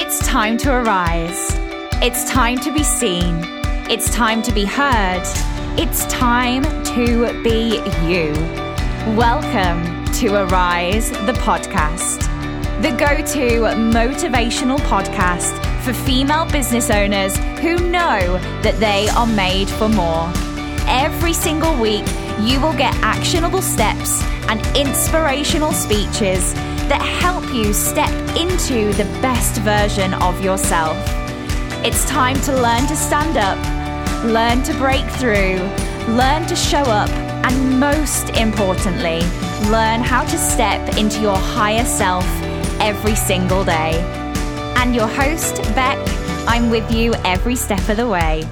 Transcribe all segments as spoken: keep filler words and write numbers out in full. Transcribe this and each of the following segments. It's time to arise. It's time to be seen. It's time to be heard. It's time to be you. Welcome to Arise, the podcast, the go-to motivational podcast for female business owners who know that they are made for more. Every single week, you will get actionable steps and inspirational speeches that help you step into the best version of yourself. It's time to learn to stand up, learn to break through, learn to show up, and most importantly, learn how to step into your higher self every single day. And your host, Beck, I'm with you every step of the way.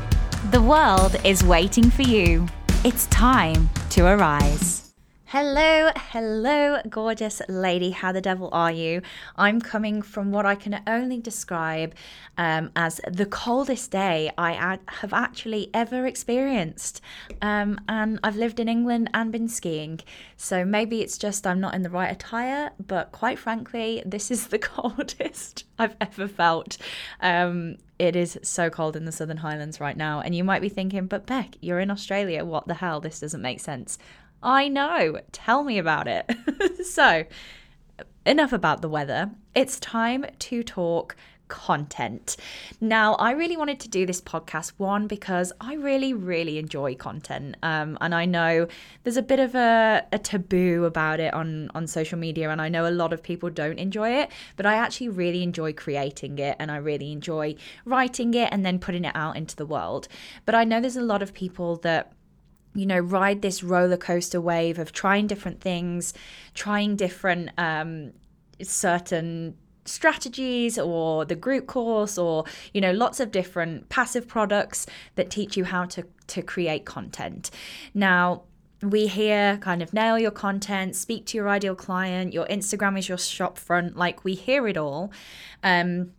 The world is waiting for you. It's time to arise. Hello, hello, gorgeous lady. How the devil are you? I'm coming from what I can only describe um, as the coldest day I ad- have actually ever experienced. Um, and I've lived in England and been skiing. So maybe it's just I'm not in the right attire, but quite frankly, this is the coldest I've ever felt. Um, It is so cold in the Southern Highlands right now. And you might be thinking, but Beck, you're in Australia. What the hell? This doesn't make sense. I know. Tell me about it. So, enough about the weather. It's time to talk content. Now, I really wanted to do this podcast, one, because I really, really enjoy content. Um, and I know there's a bit of a, a taboo about it on, on social media, and I know a lot of people don't enjoy it, but I actually really enjoy creating it, and I really enjoy writing it and then putting it out into the world. But I know there's a lot of people that you know, ride this roller coaster wave of trying different things, trying different um, certain strategies or the group course or, you know, lots of different passive products that teach you how to, to create content. Now, we hear kind of nail your content, speak to your ideal client, your Instagram is your shop front, like we hear it all. Um,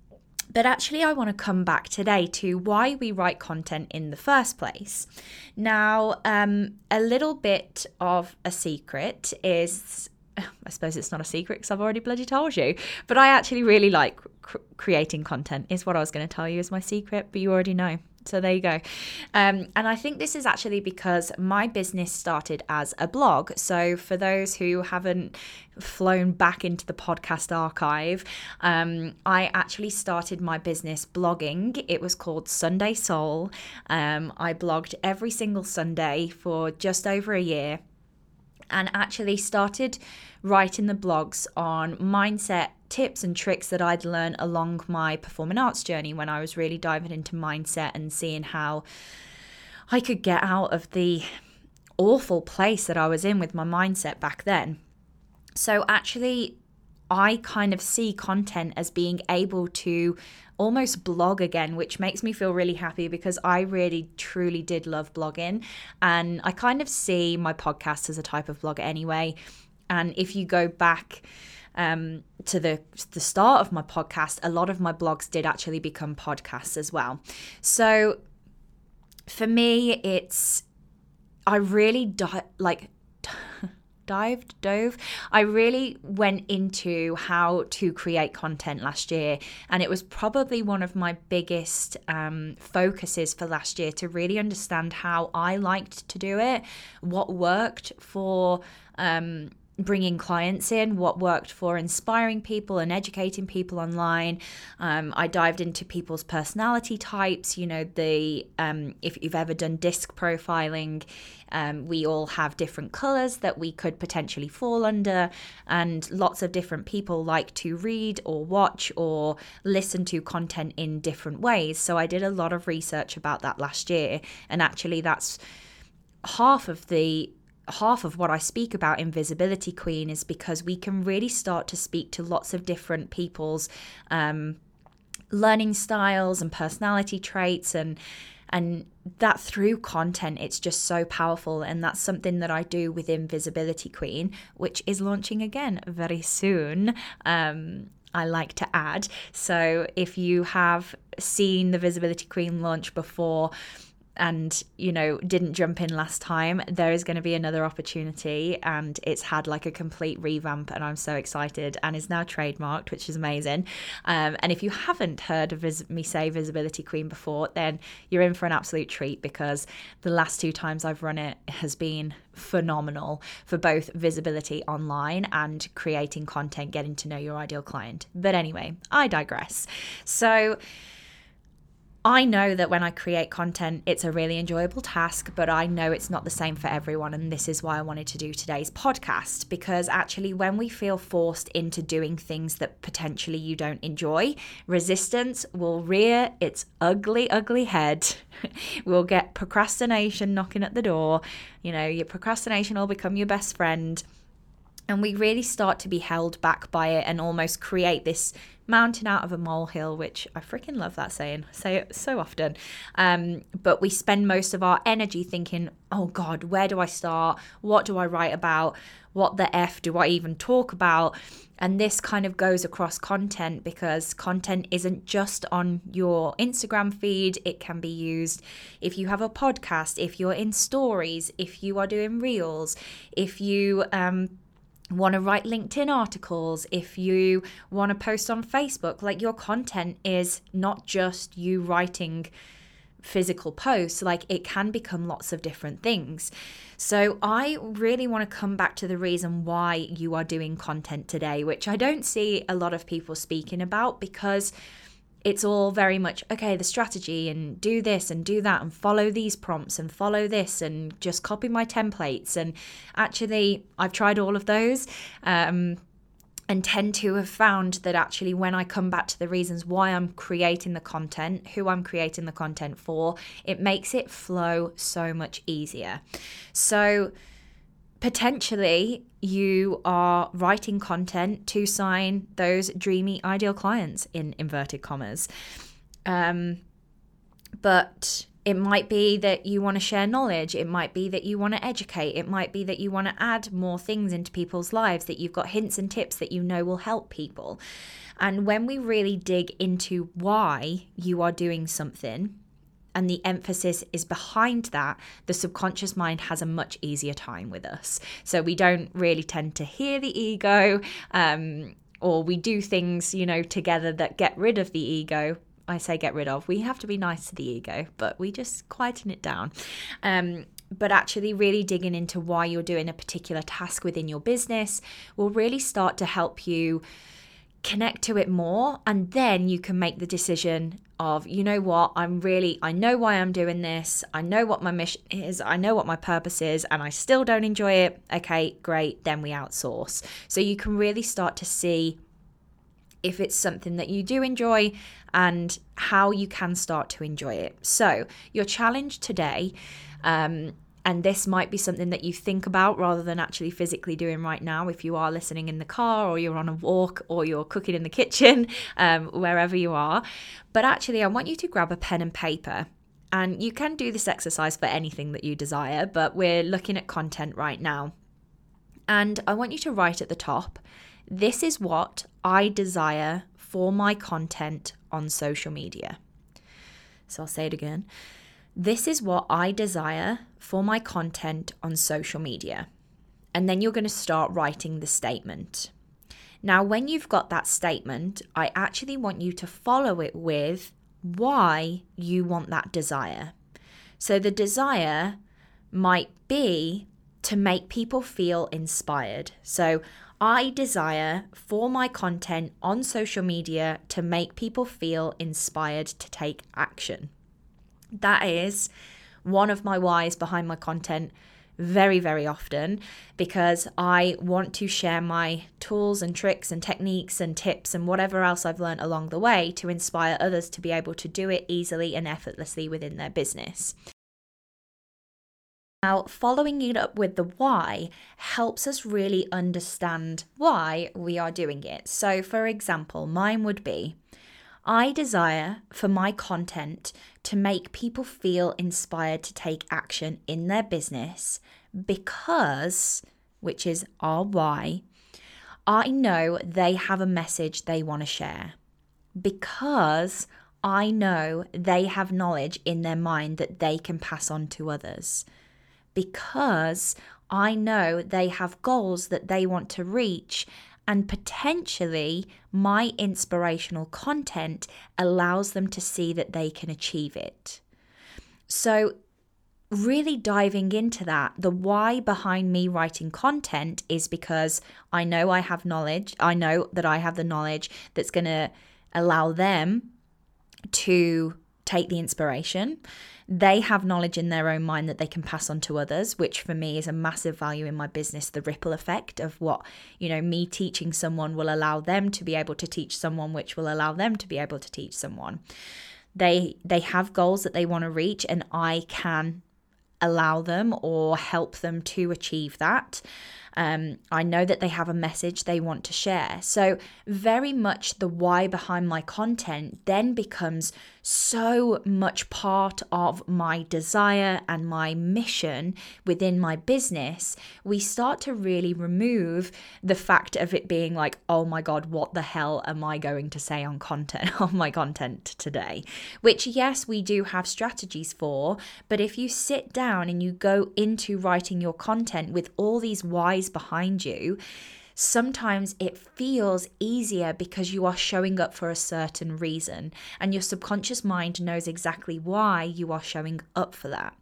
But actually, I want to come back today to why we write content in the first place. Now, um, a little bit of a secret is, I suppose it's not a secret because I've already bloody told you, but I actually really like cr- creating content is what I was going to tell you is my secret, but you already know. So there you go. Um, and I think this is actually because my business started as a blog. So for those who haven't flown back into the podcast archive, um, I actually started my business blogging. It was called Sunday Soul. Um, I blogged every single Sunday for just over a year and actually started writing the blogs on mindset tips and tricks that I'd learned along my performing arts journey when I was really diving into mindset and seeing how I could get out of the awful place that I was in with my mindset back then. So actually, I kind of see content as being able to almost blog again, which makes me feel really happy because I really truly did love blogging. And I kind of see my podcast as a type of blog anyway. And if you go back Um, to the the start of my podcast, a lot of my blogs did actually become podcasts as well. So for me, it's, I really di- like dived, dove. I really went into how to create content last year. And it was probably one of my biggest um, focuses for last year to really understand how I liked to do it, what worked for um bringing clients in, what worked for inspiring people and educating people online. Um, I dived into people's personality types. You know, the um, if you've ever done DISC profiling, um, we all have different colours that we could potentially fall under, and lots of different people like to read or watch or listen to content in different ways. So I did a lot of research about that last year, and actually that's half of the half of what I speak about in Visibility Queen is because we can really start to speak to lots of different people's um, learning styles and personality traits, and and that through content, it's just so powerful. And that's something that I do within Visibility Queen, which is launching again very soon. Um, I like to add. So if you have seen the Visibility Queen launch before, and, you know, didn't jump in last time, there is going to be another opportunity, and it's had like a complete revamp, and I'm so excited, and is now trademarked, which is amazing. Um, and if you haven't heard of vis- me say Visibility Queen before, then you're in for an absolute treat, because the last two times I've run it has been phenomenal for both visibility online and creating content, getting to know your ideal client. But anyway, I digress. So I know that when I create content, it's a really enjoyable task, but I know it's not the same for everyone. And this is why I wanted to do today's podcast, because actually when we feel forced into doing things that potentially you don't enjoy, resistance will rear its ugly, ugly head. We'll get procrastination knocking at the door. You know, your procrastination will become your best friend. And we really start to be held back by it and almost create this mountain out of a molehill, which I freaking love that saying. I say it so often. Um, but we spend most of our energy thinking, oh God, where do I start? What do I write about? What the F do I even talk about? And this kind of goes across content, because content isn't just on your Instagram feed. It can be used if you have a podcast, if you're in stories, if you are doing reels, if you... um. want to write LinkedIn articles, if you want to post on Facebook. Like, your content is not just you writing physical posts, like it can become lots of different things. So I really want to come back to the reason why you are doing content today, which I don't see a lot of people speaking about, because it's all very much, okay, the strategy and do this and do that and follow these prompts and follow this and just copy my templates. And actually, I've tried all of those um, and tend to have found that actually when I come back to the reasons why I'm creating the content, who I'm creating the content for, it makes it flow so much easier. So potentially you are writing content to sign those dreamy ideal clients, in inverted commas. Um, but it might be that you want to share knowledge. It might be that you want to educate. It might be that you want to add more things into people's lives, that you've got hints and tips that you know will help people. And when we really dig into why you are doing something, and the emphasis is behind that, the subconscious mind has a much easier time with us. So we don't really tend to hear the ego, um, or we do things, you know, together that get rid of the ego. I say get rid of. We have to be nice to the ego, but we just quieten it down. Um, but actually really digging into why you're doing a particular task within your business will really start to help you connect to it more, and then you can make the decision of, you know what, I'm really, I know why I'm doing this, I know what my mission is, I know what my purpose is, and I still don't enjoy it. Okay, great, then we outsource. So you can really start to see if it's something that you do enjoy and how you can start to enjoy it. So your challenge today, um, and this might be something that you think about rather than actually physically doing right now, if you are listening in the car, or you're on a walk, or you're cooking in the kitchen, um, wherever you are. But actually, I want you to grab a pen and paper. And you can do this exercise for anything that you desire, but we're looking at content right now. And I want you to write at the top, this is what I desire for my content on social media. So I'll say it again. This is what I desire for my content on social media. And then you're going to start writing the statement. Now, when you've got that statement, I actually want you to follow it with why you want that desire. So the desire might be to make people feel inspired. So I desire for my content on social media to make people feel inspired to take action. That is one of my whys behind my content very, very often, because I want to share my tools and tricks and techniques and tips and whatever else I've learned along the way to inspire others to be able to do it easily and effortlessly within their business. Now, following it up with the why helps us really understand why we are doing it. So, for example, mine would be, I desire for my content to make people feel inspired to take action in their business because, which is our why, I know they have a message they want to share. Because I know they have knowledge in their mind that they can pass on to others, because I know they have goals that they want to reach, and potentially my inspirational content allows them to see that they can achieve it. So really diving into that, the why behind me writing content is because I know I have knowledge. I know that I have the knowledge that's going to allow them to take the inspiration. They have knowledge in their own mind that they can pass on to others, which for me is a massive value in my business, the ripple effect of what, you know, me teaching someone will allow them to be able to teach someone, which will allow them to be able to teach someone. They, they have goals that they want to reach, and I can allow them or help them to achieve that. Um, I know that they have a message they want to share. So very much the why behind my content then becomes so much part of my desire and my mission within my business. We start to really remove the fact of it being like, oh my God, what the hell am I going to say on content, on my content today? Which, yes, we do have strategies for, but if you sit down and you go into writing your content with all these whys behind you, sometimes it feels easier because you are showing up for a certain reason, and your subconscious mind knows exactly why you are showing up for that.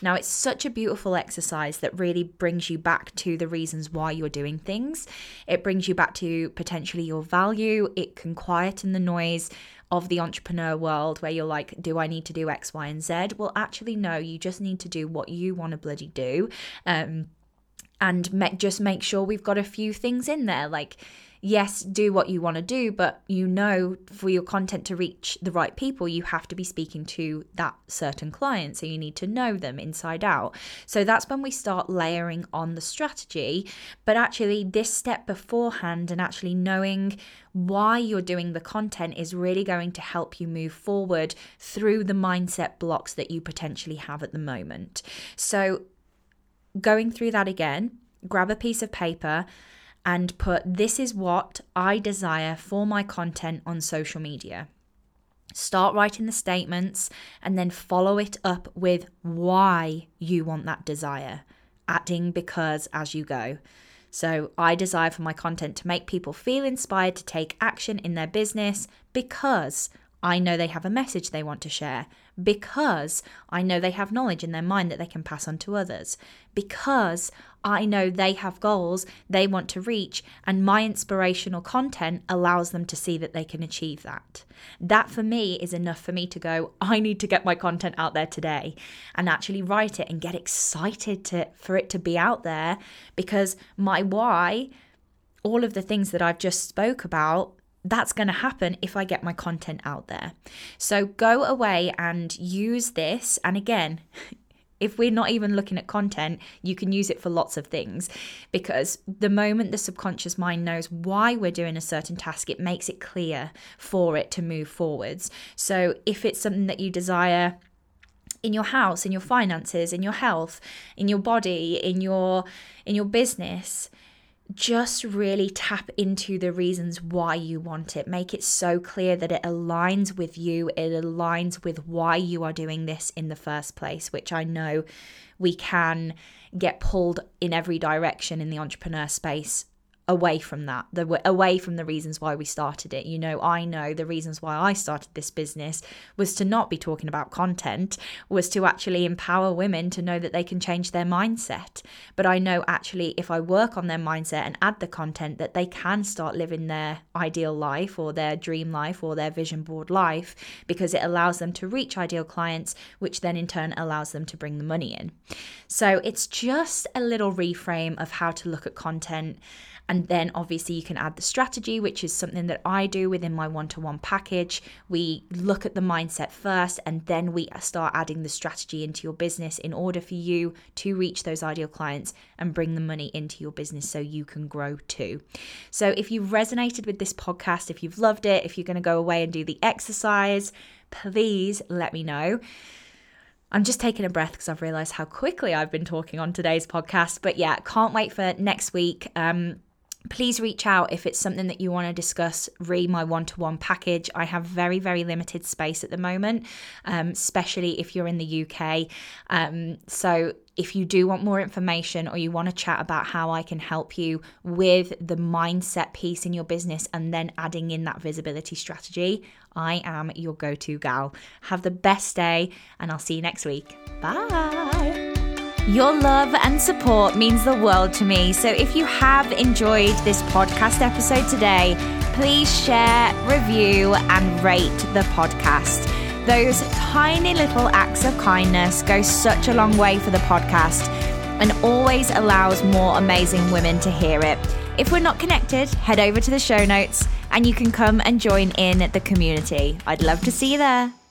Now, it's such a beautiful exercise that really brings you back to the reasons why you're doing things. It brings you back to potentially your value. It can quieten the noise of the entrepreneur world where you're like, do I need to do X, Y, and Z? Well, actually, no, you just need to do what you want to bloody do. Um, And me- just make sure we've got a few things in there. Like, yes, do what you want to do, but you know, for your content to reach the right people, you have to be speaking to that certain client. So you need to know them inside out. So that's when we start layering on the strategy. But actually, this step beforehand and actually knowing why you're doing the content is really going to help you move forward through the mindset blocks that you potentially have at the moment. So going through that again, grab a piece of paper and put, this is what I desire for my content on social media. Start writing the statements and then follow it up with why you want that desire, adding because as you go. So I desire for my content to make people feel inspired to take action in their business because I know they have a message they want to share, because I know they have knowledge in their mind that they can pass on to others, because I know they have goals they want to reach, and my inspirational content allows them to see that they can achieve that. That for me is enough for me to go, I need to get my content out there today, and actually write it and get excited to, for it to be out there, because my why, all of the things that I've just spoke about, that's going to happen if I get my content out there. So go away and use this. And again, if we're not even looking at content, you can use it for lots of things, because the moment the subconscious mind knows why we're doing a certain task, it makes it clear for it to move forwards. So if it's something that you desire in your house, in your finances, in your health, in your body, in your in your business, just really tap into the reasons why you want it. Make it so clear that it aligns with you. It aligns with why you are doing this in the first place, which I know we can get pulled in every direction in the entrepreneur space away from that, the, away from the reasons why we started it. You know, I know the reasons why I started this business was to not be talking about content, was to actually empower women to know that they can change their mindset. But I know actually if I work on their mindset and add the content, that they can start living their ideal life or their dream life or their vision board life, because it allows them to reach ideal clients, which then in turn allows them to bring the money in. So it's just a little reframe of how to look at content. And then obviously you can add the strategy, which is something that I do within my one-to-one package. We look at the mindset first, and then we start adding the strategy into your business in order for you to reach those ideal clients and bring the money into your business so you can grow too. So if you've resonated with this podcast, if you've loved it, if you're going to go away and do the exercise, please let me know. I'm just taking a breath because I've realized how quickly I've been talking on today's podcast. But yeah, can't wait for next week. Um, Please reach out if it's something that you want to discuss re my one-to-one package. I have very, very limited space at the moment, um, especially if you're in the U K. Um, so if you do want more information or you want to chat about how I can help you with the mindset piece in your business and then adding in that visibility strategy, I am your go-to gal. Have the best day, and I'll see you next week. Bye. Your love and support means the world to me. So if you have enjoyed this podcast episode today, please share, review, and rate the podcast. Those tiny little acts of kindness go such a long way for the podcast and always allows more amazing women to hear it. If we're not connected, head over to the show notes and you can come and join in the community. I'd love to see you there.